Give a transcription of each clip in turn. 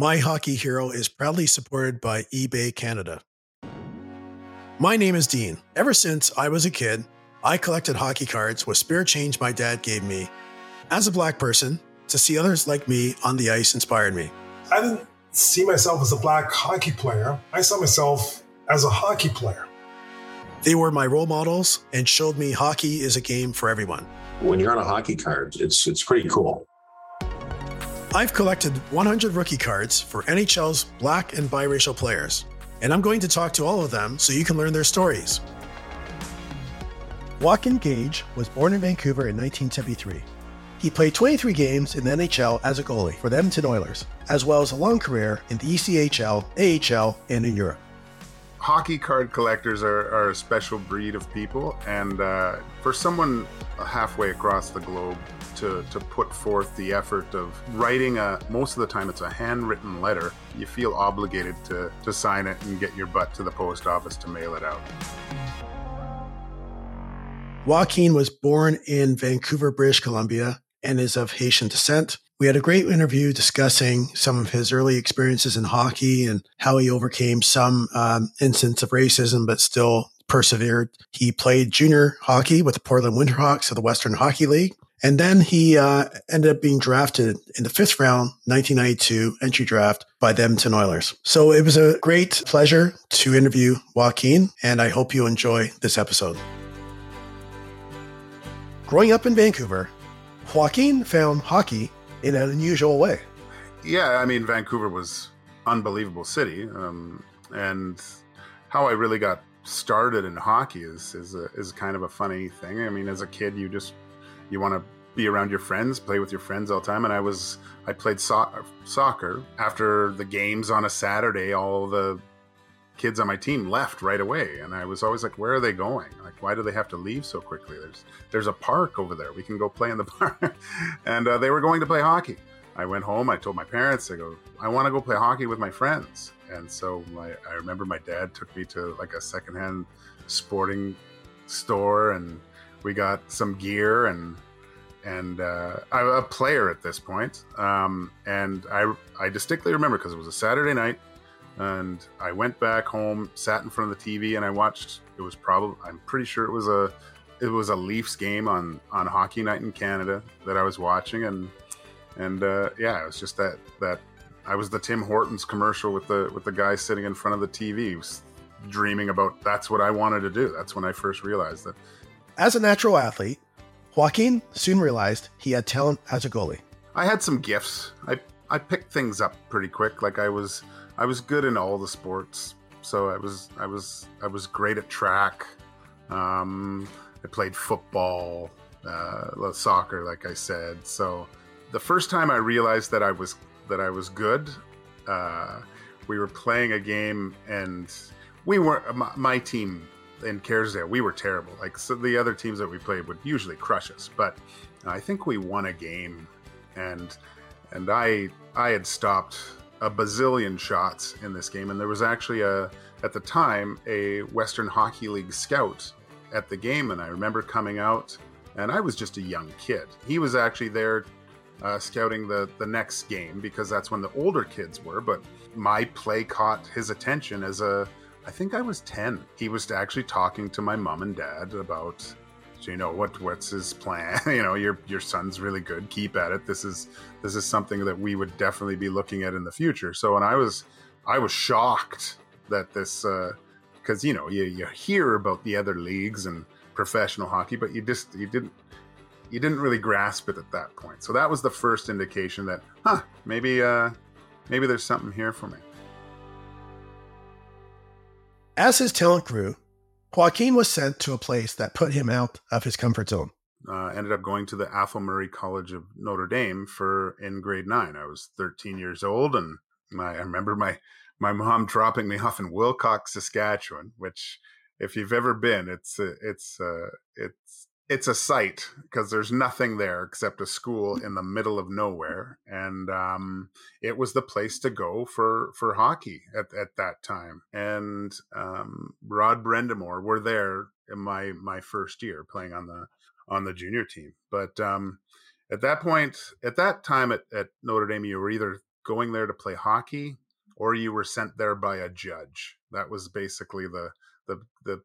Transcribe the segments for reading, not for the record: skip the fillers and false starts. My Hockey Hero is proudly supported by eBay Canada. My name is Dean. Ever since I was a kid, I collected hockey cards with spare change my dad gave me. As a black person, to see others like me on the ice inspired me. I didn't see myself as a black hockey player. I saw myself as a hockey player. They were my role models and showed me hockey is a game for everyone. When you're on a hockey card, it's pretty cool. I've collected 100 rookie cards for NHL's black and biracial players, and I'm going to talk to all of them so you can learn their stories. Joaquin Gage was born in Vancouver in 1973. He played 23 games in the NHL as a goalie for the Edmonton Oilers, as well as a long career in the ECHL, AHL, and in Europe. Hockey card collectors are a special breed of people, and for someone halfway across the globe to put forth the effort of writing most of the time it's a handwritten letter, you feel obligated to sign it and get your butt to the post office to mail it out. Joaquin was born in Vancouver, British Columbia, and is of Haitian descent. We had a great interview discussing some of his early experiences in hockey and how he overcame some incidents of racism, but still persevered. He played junior hockey with the Portland Winterhawks of the Western Hockey League. And then he ended up being drafted in the fifth round, 1992 entry draft by the Edmonton Oilers. So it was a great pleasure to interview Joaquin, and I hope you enjoy this episode. Growing up in Vancouver, Joaquin found hockey in an unusual way. Yeah, I mean, Vancouver was an unbelievable city. And how I really got started in hockey is kind of a funny thing. I mean, as a kid, you want to be around your friends, play with your friends all the time. And I played soccer. After the games on a Saturday, all the kids on my team left right away. And I was always like, where are they going? Like, why do they have to leave so quickly? There's a park over there. We can go play in the park. And they were going to play hockey. I went home. I told my parents, I want to go play hockey with my friends. And so I remember my dad took me to like a secondhand sporting store, and we got some gear and I'm a player at this point. And I distinctly remember, because it was a Saturday night, and I went back home, sat in front of the TV, and I watched. It was a Leafs game on Hockey Night in Canada that I was watching, and it was just that I was the Tim Hortons commercial with the guy sitting in front of the TV, was dreaming about that's what I wanted to do. That's when I first realized that. As a natural athlete, Joaquin soon realized he had talent as a goalie. I had some gifts. I picked things up pretty quick. Like I was good in all the sports, so I was great at track. I played football, soccer, like I said. So the first time I realized that I was good, we were playing a game, and we were my team in Kerrisdale. We were terrible. Like, so the other teams that we played would usually crush us, but I think we won a game, and I had stopped a bazillion shots in this game. And there was actually at the time, a Western Hockey League scout at the game. And I remember coming out, and I was just a young kid. He was actually there scouting the next game, because that's when the older kids were. But my play caught his attention I think I was 10. He was actually talking to my mom and dad about, what's his plan? Your son's really good. Keep at it. This is something that we would definitely be looking at in the future. So, and I was shocked that this, because you hear about the other leagues and professional hockey, but you didn't really grasp it at that point. So that was the first indication that maybe there's something here for me. As his talent grew, Joaquin was sent to a place that put him out of his comfort zone. Ended up going to the Athol Murray College of Notre Dame in grade 9. I was 13 years old, and I remember my mom dropping me off in Wilcox, Saskatchewan, which, if you've ever been, it's a sight, because there's nothing there except a school in the middle of nowhere, and it was the place to go for hockey at that time. And Rod Brendamore were there in my first year playing on the junior team. But at that time at Notre Dame, you were either going there to play hockey, or you were sent there by a judge. That was basically the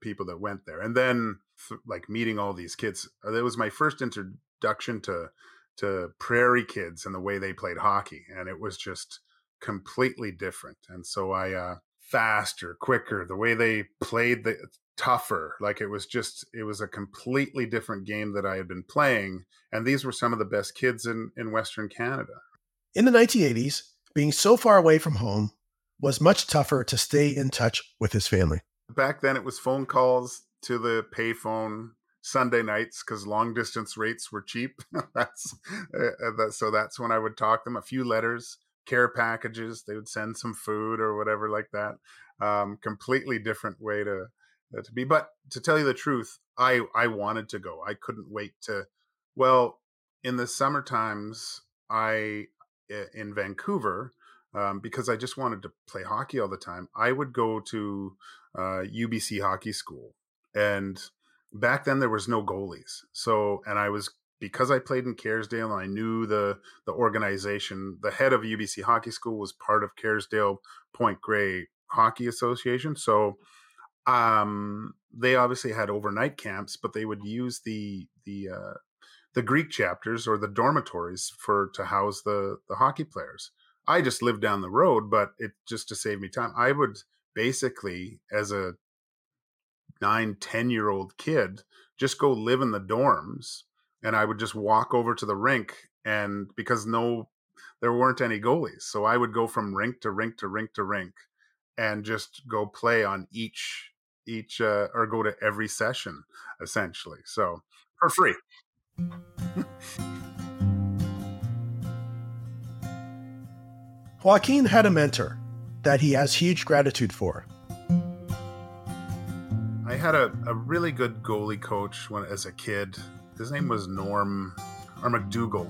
people that went there. And then like meeting all these kids, that was my first introduction to prairie kids and the way they played hockey. And it was just completely different. And so I, faster, quicker, the way they played, the tougher, like it was a completely different game that I had been playing. And these were some of the best kids in Western Canada. In the 1980s, being so far away from home was much tougher to stay in touch with his family. Back then it was phone calls to the payphone Sunday nights because long distance rates were cheap. So that's when I would talk to them. A few letters, care packages, they would send some food or whatever like that. Completely different way to be. But to tell you the truth, I wanted to go. I couldn't wait in the summer times in Vancouver, because I just wanted to play hockey all the time, I would go to UBC hockey school. And back then there was no goalies. Because I played in Kerrisdale and I knew the organization, the head of UBC Hockey School was part of Kerrisdale Point Grey Hockey Association. So they obviously had overnight camps, but they would use the Greek chapters or the dormitories to house the hockey players. I just lived down the road, but it just to save me time, I would basically, as a 9-10-year-old kid, just go live in the dorms. And I would just walk over to the rink, and because there weren't any goalies. So I would go from rink to rink to rink to rink and just go play on each or go to every session essentially. So for free. Joaquin had a mentor that he has huge gratitude for. I had a really good goalie coach as a kid. His name was Norm or McDougall.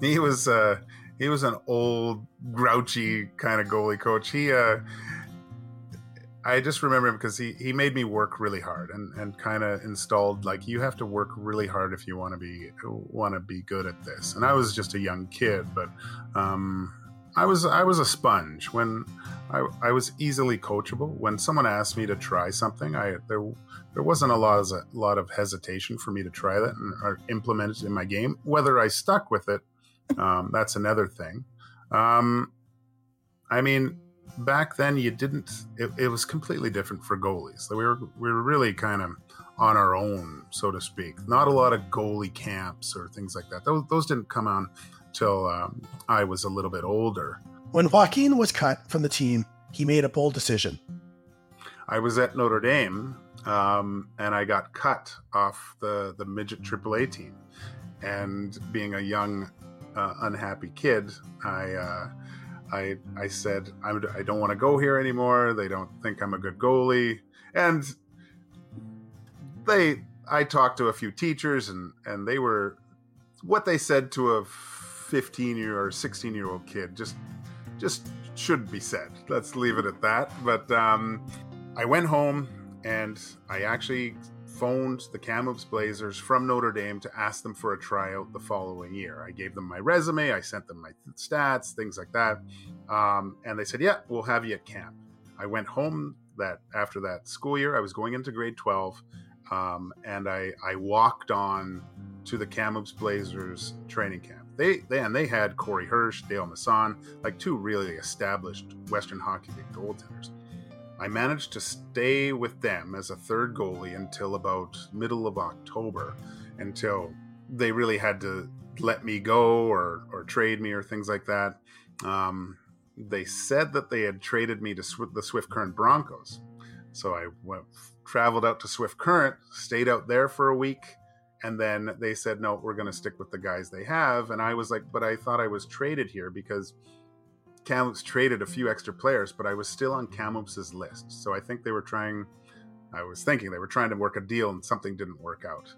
He was an old, grouchy kind of goalie coach. I just remember him because he made me work really hard and kind of installed like you have to work really hard if you want to be good at this. And I was just a young kid, but I was a sponge. When I was easily coachable. When someone asked me to try something, there wasn't a lot of hesitation for me to try that and implement it in my game. Whether I stuck with it, that's another thing. Back then you didn't. It was completely different for goalies. We were really kind of on our own, so to speak. Not a lot of goalie camps or things like that. Those didn't come on till I was a little bit older. When Joaquin was cut from the team, he made a bold decision. I was at Notre Dame. And I got cut off the midget AAA team, and being a young, unhappy kid, I said I don't want to go here anymore. They don't think I'm a good goalie, and I talked to a few teachers, and they were what they said to a 15- or 16-year-old kid just shouldn't be said. Let's leave it at that. But I went home. And I actually phoned the Kamloops Blazers from Notre Dame to ask them for a tryout the following year. I gave them my resume. I sent them my stats, things like that. And they said, yeah, we'll have you at camp. I went home after that school year. I was going into grade 12. And I walked on to the Kamloops Blazers training camp. They had Corey Hirsch, Dale Masson, like two really established Western Hockey League goaltenders. I managed to stay with them as a third goalie until about middle of October, until they really had to let me go or trade me or things like that. They said that they had traded me to the Swift Current Broncos. So I traveled out to Swift Current, stayed out there for a week, and then they said, no, we're going to stick with the guys they have. And I was like, but I thought I was traded here because Kamloops traded a few extra players, but I was still on Kamloops's list. So I think they were trying to work a deal and something didn't work out.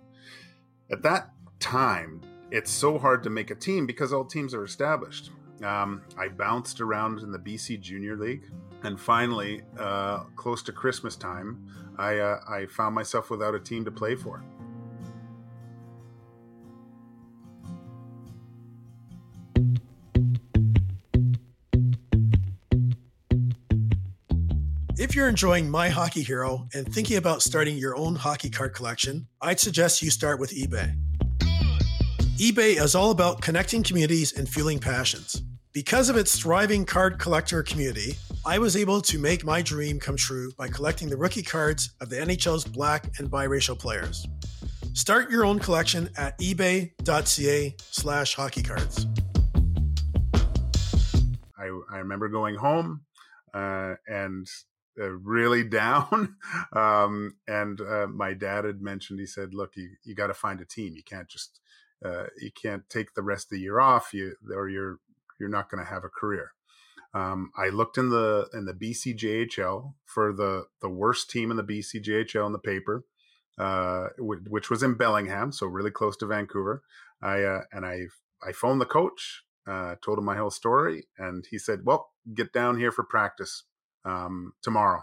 At that time, it's so hard to make a team because all teams are established. I bounced around in the BC Junior League. And finally, close to Christmas time, I found myself without a team to play for. If you're enjoying My Hockey Hero and thinking about starting your own hockey card collection, I'd suggest you start with eBay. eBay is all about connecting communities and fueling passions. Because of its thriving card collector community, I was able to make my dream come true by collecting the rookie cards of the NHL's black and biracial players. Start your own collection at ebay.ca/hockeycards. I remember going home and really down. My dad had mentioned, he said, look, you got to find a team. You can't just, you can't take the rest of the year off, or you're not going to have a career. I looked in the BCJHL for the worst team in the BCJHL in the paper, which was in Bellingham, so really close to Vancouver. I phoned the coach, told him my whole story, and he said, well, get down here for practice tomorrow.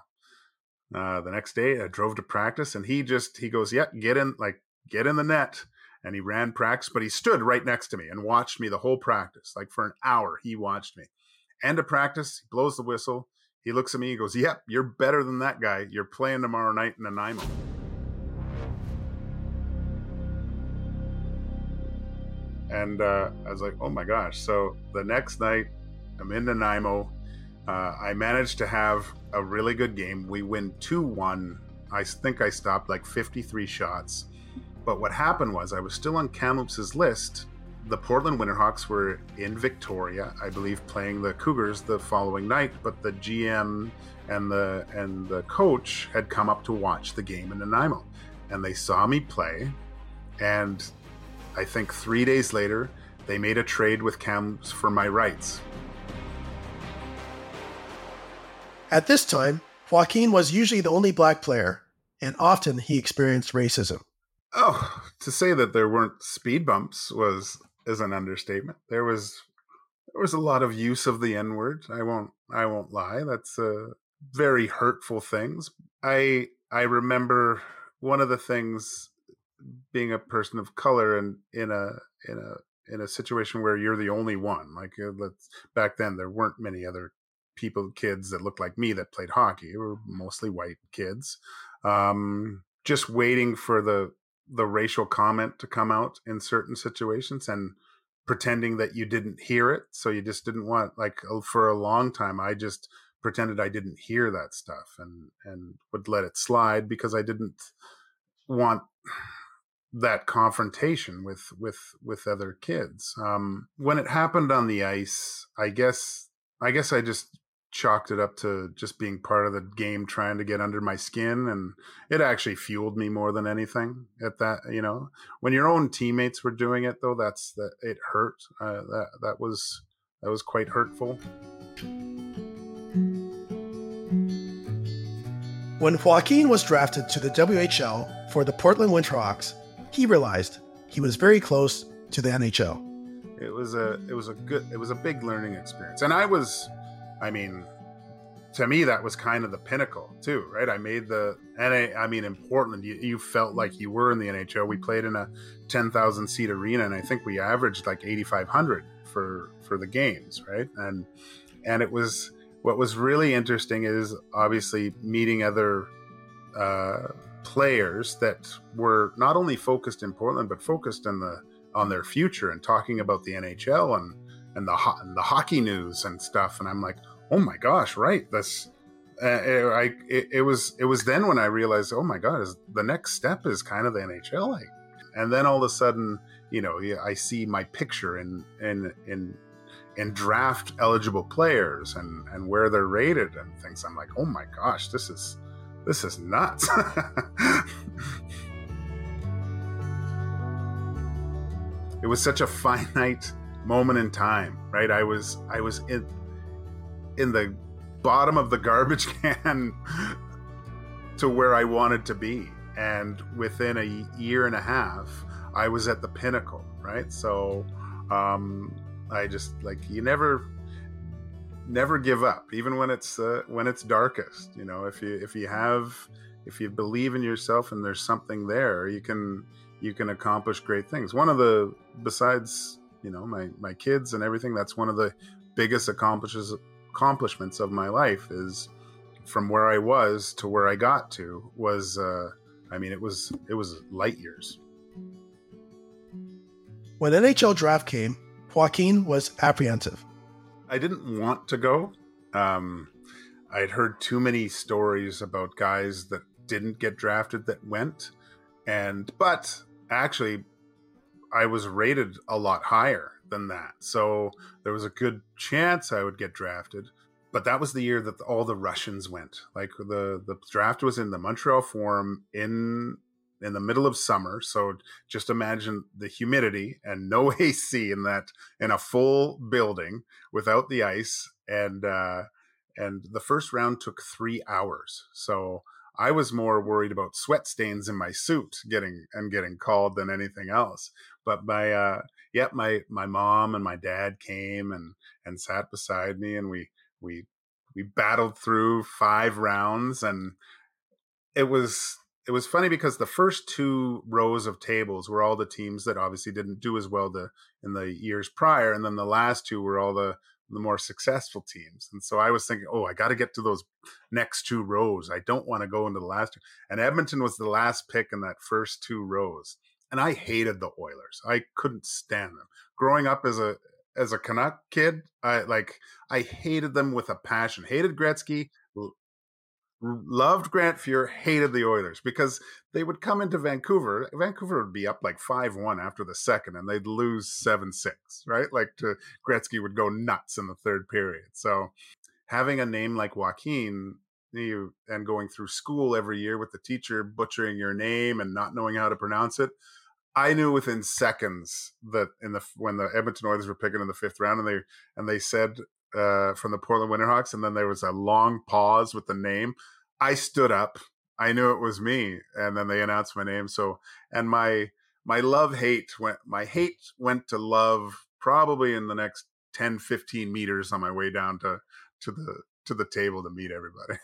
The next day I drove to practice, and he goes, yeah, get in the net. And he ran practice, but he stood right next to me and watched me the whole practice. Like for an hour, he watched me. End of practice, he blows the whistle. He looks at me, he goes, yep, you're better than that guy. You're playing tomorrow night in Nanaimo. And I was like, oh my gosh. So the next night, I'm in Nanaimo. I managed to have a really good game. We win 2-1. I think I stopped like 53 shots. But what happened was I was still on Kamloops' list. The Portland Winterhawks were in Victoria, I believe, playing the Cougars the following night, but the GM and the coach had come up to watch the game in Nanaimo. And they saw me play, and I think 3 days later, they made a trade with Kamloops for my rights. At this time, Joaquin was usually the only black player, and often he experienced racism. Oh, to say that there weren't speed bumps is an understatement. There was a lot of use of the N-word. I won't lie. That's very hurtful things. I remember one of the things being a person of color and in a situation where you're the only one. Like back then, there weren't many other kids that looked like me that played hockey. They were mostly white kids. Just waiting for the racial comment to come out in certain situations and pretending that you didn't hear it. So you just didn't want, like, for a long time, I just pretended I didn't hear that stuff and would let it slide because I didn't want that confrontation with other kids. When it happened on the ice, I guess I just chalked it up to just being part of the game, trying to get under my skin, and it actually fueled me more than anything. At that, when your own teammates were doing it, though, it hurt. That was quite hurtful. When Joaquin was drafted to the WHL for the Portland Winterhawks, he realized he was very close to the NHL. It was a big learning experience, and to me, that was kind of the pinnacle too, right? I made in Portland, you felt like you were in the NHL. We played in a 10,000 seat arena, and I think we averaged like 8,500 for the games, right? And it was, what was really interesting is obviously meeting other players that were not only focused in Portland, but focused on their future and talking about the NHL and the hockey news and stuff. And I'm like, oh my gosh, right. It was then when I realized, oh my God, the next step is kind of the NHL. And then all of a sudden, I see my picture in draft eligible players and where they're rated and things. I'm like, oh my gosh, this is nuts. It was such a finite moment in time, right? I was in the bottom of the garbage can to where I wanted to be, and within a year and a half I was at the pinnacle, right? So I just, like, you never give up, even when it's darkest. If you believe in yourself and there's something there, you can accomplish great things. One of the, besides my kids and everything, that's one of the biggest accomplishments of my life is from where I was to where I got to was, I mean, it was light years. When NHL draft came, Joaquin was apprehensive. I didn't want to go. I'd heard too many stories about guys that didn't get drafted that went. But actually, I was rated a lot higher than that. So there was a good chance I would get drafted. But that was the year that all the Russians went. Like the draft was in the Montreal Forum in the middle of summer. So just imagine the humidity and no AC in a full building without the ice. And the first round took 3 hours. So I was more worried about sweat stains in my suit getting called than anything else. But my mom and my dad came and sat beside me, and we battled through 5 rounds, and it was funny because the first 2 rows of tables were all the teams that obviously didn't do as well in the years prior, and then the last 2 were all the more successful teams. And so I was thinking, I got to get to those next 2 rows. I don't want to go into the last 2. And Edmonton was the last pick in that first 2 rows. And I hated the Oilers. I couldn't stand them. Growing up as a Canuck kid, I hated them with a passion. Hated Gretzky, loved Grant Fuhr, hated the Oilers because they would come into Vancouver. Vancouver would be up like 5-1 after the second, and they'd lose 7-6, right? Gretzky would go nuts in the third period. So having a name like Joaquin and going through school every year with the teacher butchering your name and not knowing how to pronounce it, I knew within seconds that when the Edmonton Oilers were picking in the 5th round, and they said from the Portland Winterhawks, and then there was a long pause with the name. I stood up. I knew it was me, and then they announced my name. So, and my hate went to love probably in the next 10, 15 meters on my way down to the table to meet everybody.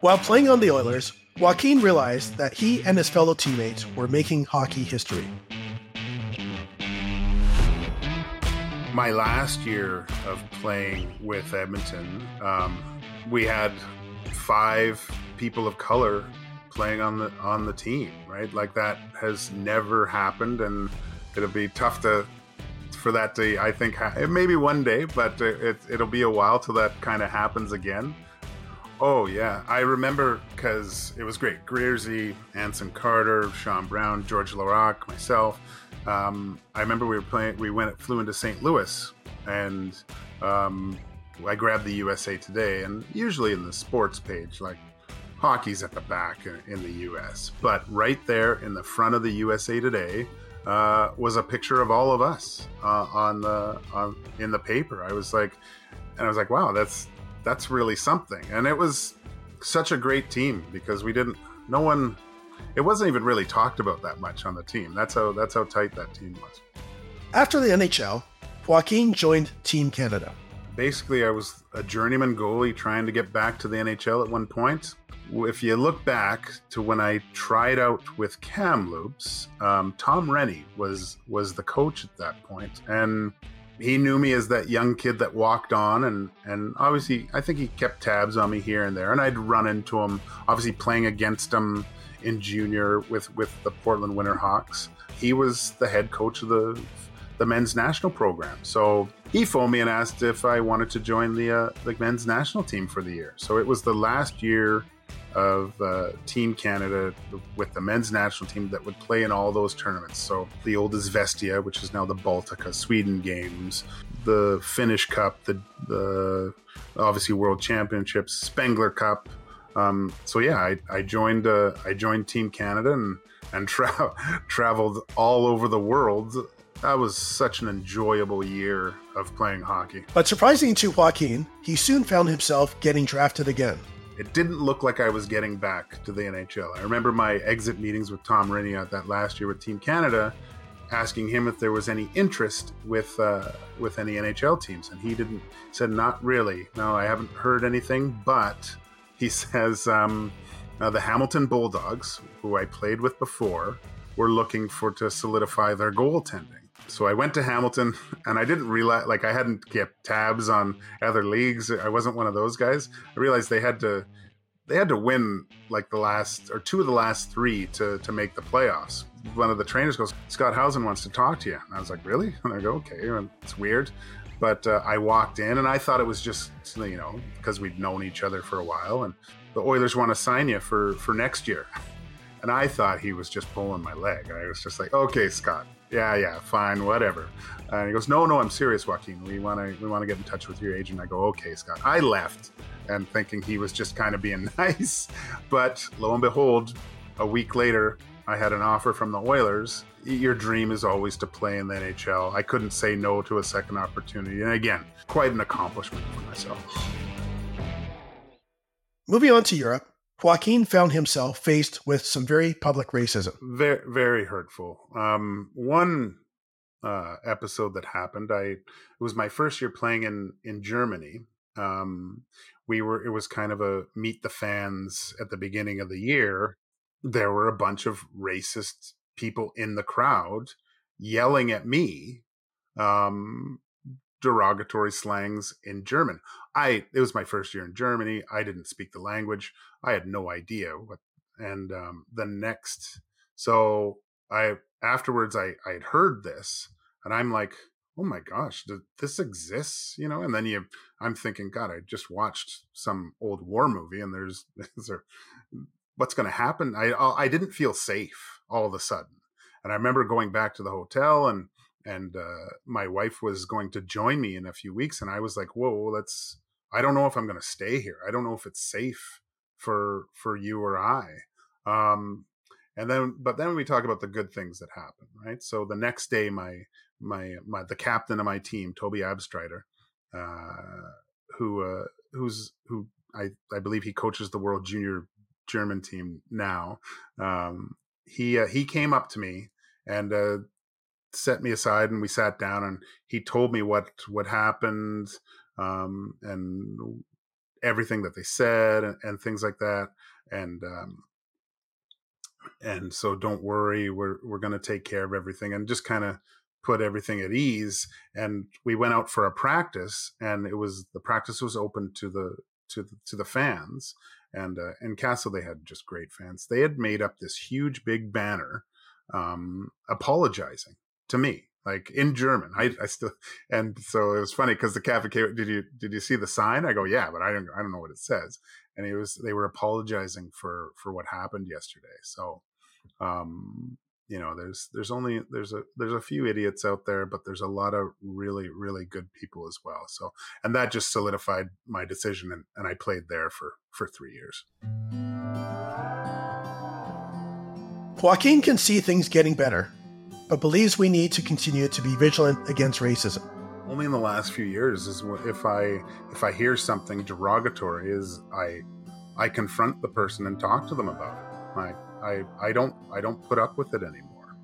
While playing on the Oilers, Joaquin realized that he and his fellow teammates were making hockey history. My last year of playing with Edmonton, we had 5 people of color playing on the team, right? Like that has never happened, and it'll be tough for that to, I think, maybe one day, but it'll be a while till that kind of happens again. Oh, yeah. I remember because it was great. Greerzy, Anson Carter, Sean Brown, George Larocque, myself. I remember we flew into St. Louis, and I grabbed the USA Today, and usually in the sports page, like hockey's at the back in the US. But right there in the front of the USA Today was a picture of all of us in the paper. I was like, wow, that's really something. And it was such a great team because it wasn't even really talked about that much on the team. That's how tight that team was. After the NHL, Joaquin joined Team Canada. Basically, I was a journeyman goalie trying to get back to the NHL at one point. If you look back to when I tried out with Kamloops, Tom Renney was the coach at that point, and he knew me as that young kid that walked on, and obviously I think he kept tabs on me here and there, and I'd run into him, obviously playing against him in junior with the Portland Winterhawks. He was the head coach of the men's national program. So he phoned me and asked if I wanted to join the men's national team for the year. So it was the last year of Team Canada with the men's national team that would play in all those tournaments. So the old Vestia, which is now the Baltica, Sweden Games, the Finnish Cup, the obviously World Championships, Spengler Cup. So yeah, I joined Team Canada and traveled all over the world. That was such an enjoyable year of playing hockey. But surprising to Joaquin, he soon found himself getting drafted again. It didn't look like I was getting back to the NHL. I remember my exit meetings with Tom Renney at that last year with Team Canada, asking him if there was any interest with any NHL teams. And he said, not really. No, I haven't heard anything. But he says the Hamilton Bulldogs, who I played with before, were looking to solidify their goaltending. So I went to Hamilton, and I didn't realize, like, I hadn't kept tabs on other leagues. I wasn't one of those guys. I realized they had to win like the last or two of the last three to make the playoffs. One of the trainers goes, Scott Housen wants to talk to you. And I was like, really? And I go, okay, and it's weird. But I walked in, and I thought it was just, you know, because we'd known each other for a while, and the Oilers want to sign you for next year. And I thought he was just pulling my leg. I was just like, okay, Scott, yeah, fine, whatever. And he goes, no, I'm serious, Joaquin. We want to get in touch with your agent. I go, okay, Scott. I left, and thinking he was just kind of being nice. But lo and behold, a week later, I had an offer from the Oilers. Your dream is always to play in the NHL. I couldn't say no to a second opportunity. And again, quite an accomplishment for myself. Moving on to Europe, Joaquin found himself faced with some very public racism. Very, very hurtful. One episode that happened, it was my first year playing in Germany. It was kind of a meet the fans at the beginning of the year. There were a bunch of racist people in the crowd yelling at me, derogatory slangs in German. It was my first year in Germany. I didn't speak the language. I had no idea what. And afterwards I had heard this, and I'm like, oh my gosh, this exists, you know? And then I'm thinking, God, I just watched some old war movie, and there's what's going to happen? I didn't feel safe all of a sudden. And I remember going back to the hotel, and my wife was going to join me in a few weeks. And I was like, whoa, I don't know if I'm going to stay here. I don't know if it's safe for you or I. But then we talk about the good things that happen, right? So the next day, the captain of my team, Toby Abstrider, who I believe he coaches the World Junior German team now, he came up to me and set me aside, and we sat down, and he told me what happened, and everything that they said, and things like that, and so don't worry, we're going to take care of everything, and just kind of put everything at ease. And we went out for a practice, and the practice was open to the fans. And in Castle, they had just great fans. They had made up this huge, big banner apologizing to me, like in German. And so it was funny because the cafe came, did you see the sign? I go, yeah, but I don't know what it says. And they were apologizing for what happened yesterday. So, you know, there's a few idiots out there, but there's a lot of really, really good people as well. So, and that just solidified my decision, and I played there for 3 years. Joaquin can see things getting better, but believes we need to continue to be vigilant against racism. Only in the last few years is if I hear something derogatory, is I confront the person and talk to them about it. I don't put up with it anymore.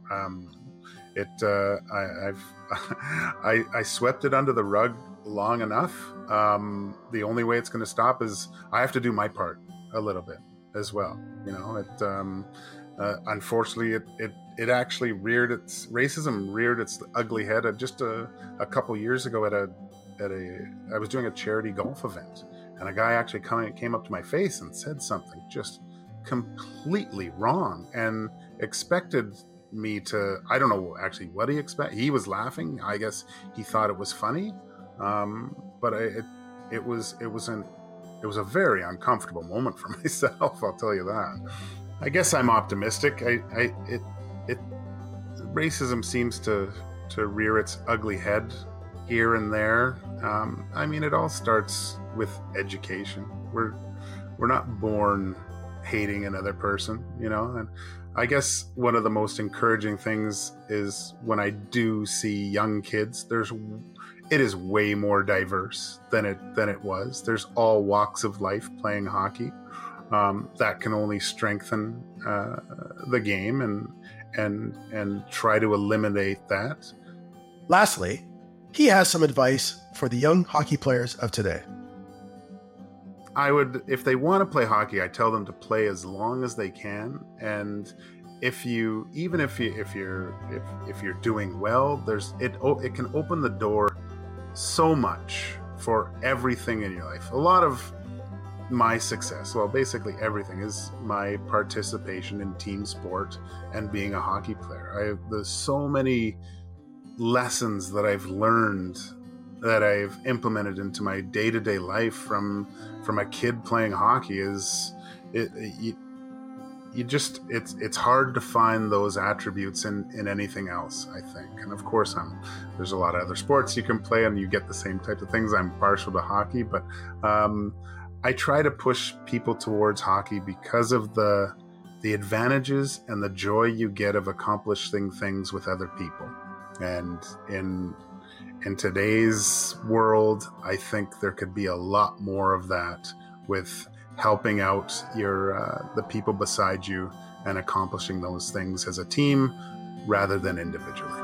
I swept it under the rug long enough. The only way it's going to stop is I have to do my part a little bit as well. You know, unfortunately, it actually racism reared its ugly head just a couple years ago I was doing a charity golf event, and a guy actually came up to my face and said something just completely wrong, and expected me to, I don't know actually what he expected. He was laughing. I guess he thought it was funny. But it was a very uncomfortable moment for myself. I'll tell you that. I guess I'm optimistic. Racism seems to rear its ugly head here and there. I mean, it all starts with education. We're not born hating another person, you know. And I guess one of the most encouraging things is when I do see young kids, it is way more diverse than it was. There's all walks of life playing hockey. That can only strengthen the game and try to eliminate that. Lastly, he has some advice for the young hockey players of today. If they want to play hockey, I tell them to play as long as they can, and if you're doing well, it can open the door so much for everything in your life. A lot of my success, well, basically everything, is my participation in team sport and being a hockey player. There's so many lessons that I've learned that I've implemented into my day-to-day life from a kid playing hockey. It's hard to find those attributes in anything else, I think. And of course, there's a lot of other sports you can play and you get the same type of things. I'm partial to hockey, but I try to push people towards hockey because of the advantages and the joy you get of accomplishing things with other people. And in today's world, I think there could be a lot more of that with helping out the people beside you and accomplishing those things as a team rather than individually.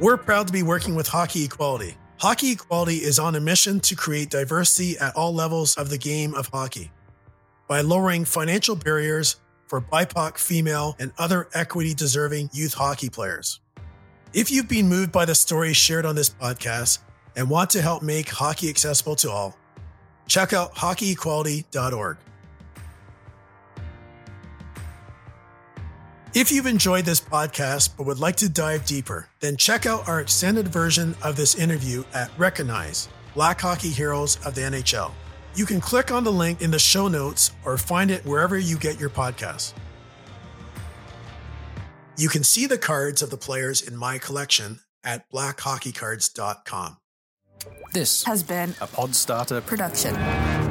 We're proud to be working with Hockey Equality. Hockey Equality is on a mission to create diversity at all levels of the game of hockey by lowering financial barriers for BIPOC, female, and other equity-deserving youth hockey players. If you've been moved by the stories shared on this podcast and want to help make hockey accessible to all, check out hockeyequality.org. If you've enjoyed this podcast but would like to dive deeper, then check out our extended version of this interview at Recognize, Black Hockey Heroes of the NHL. You can click on the link in the show notes or find it wherever you get your podcasts. You can see the cards of the players in my collection at blackhockeycards.com. This has been a Podstarter production.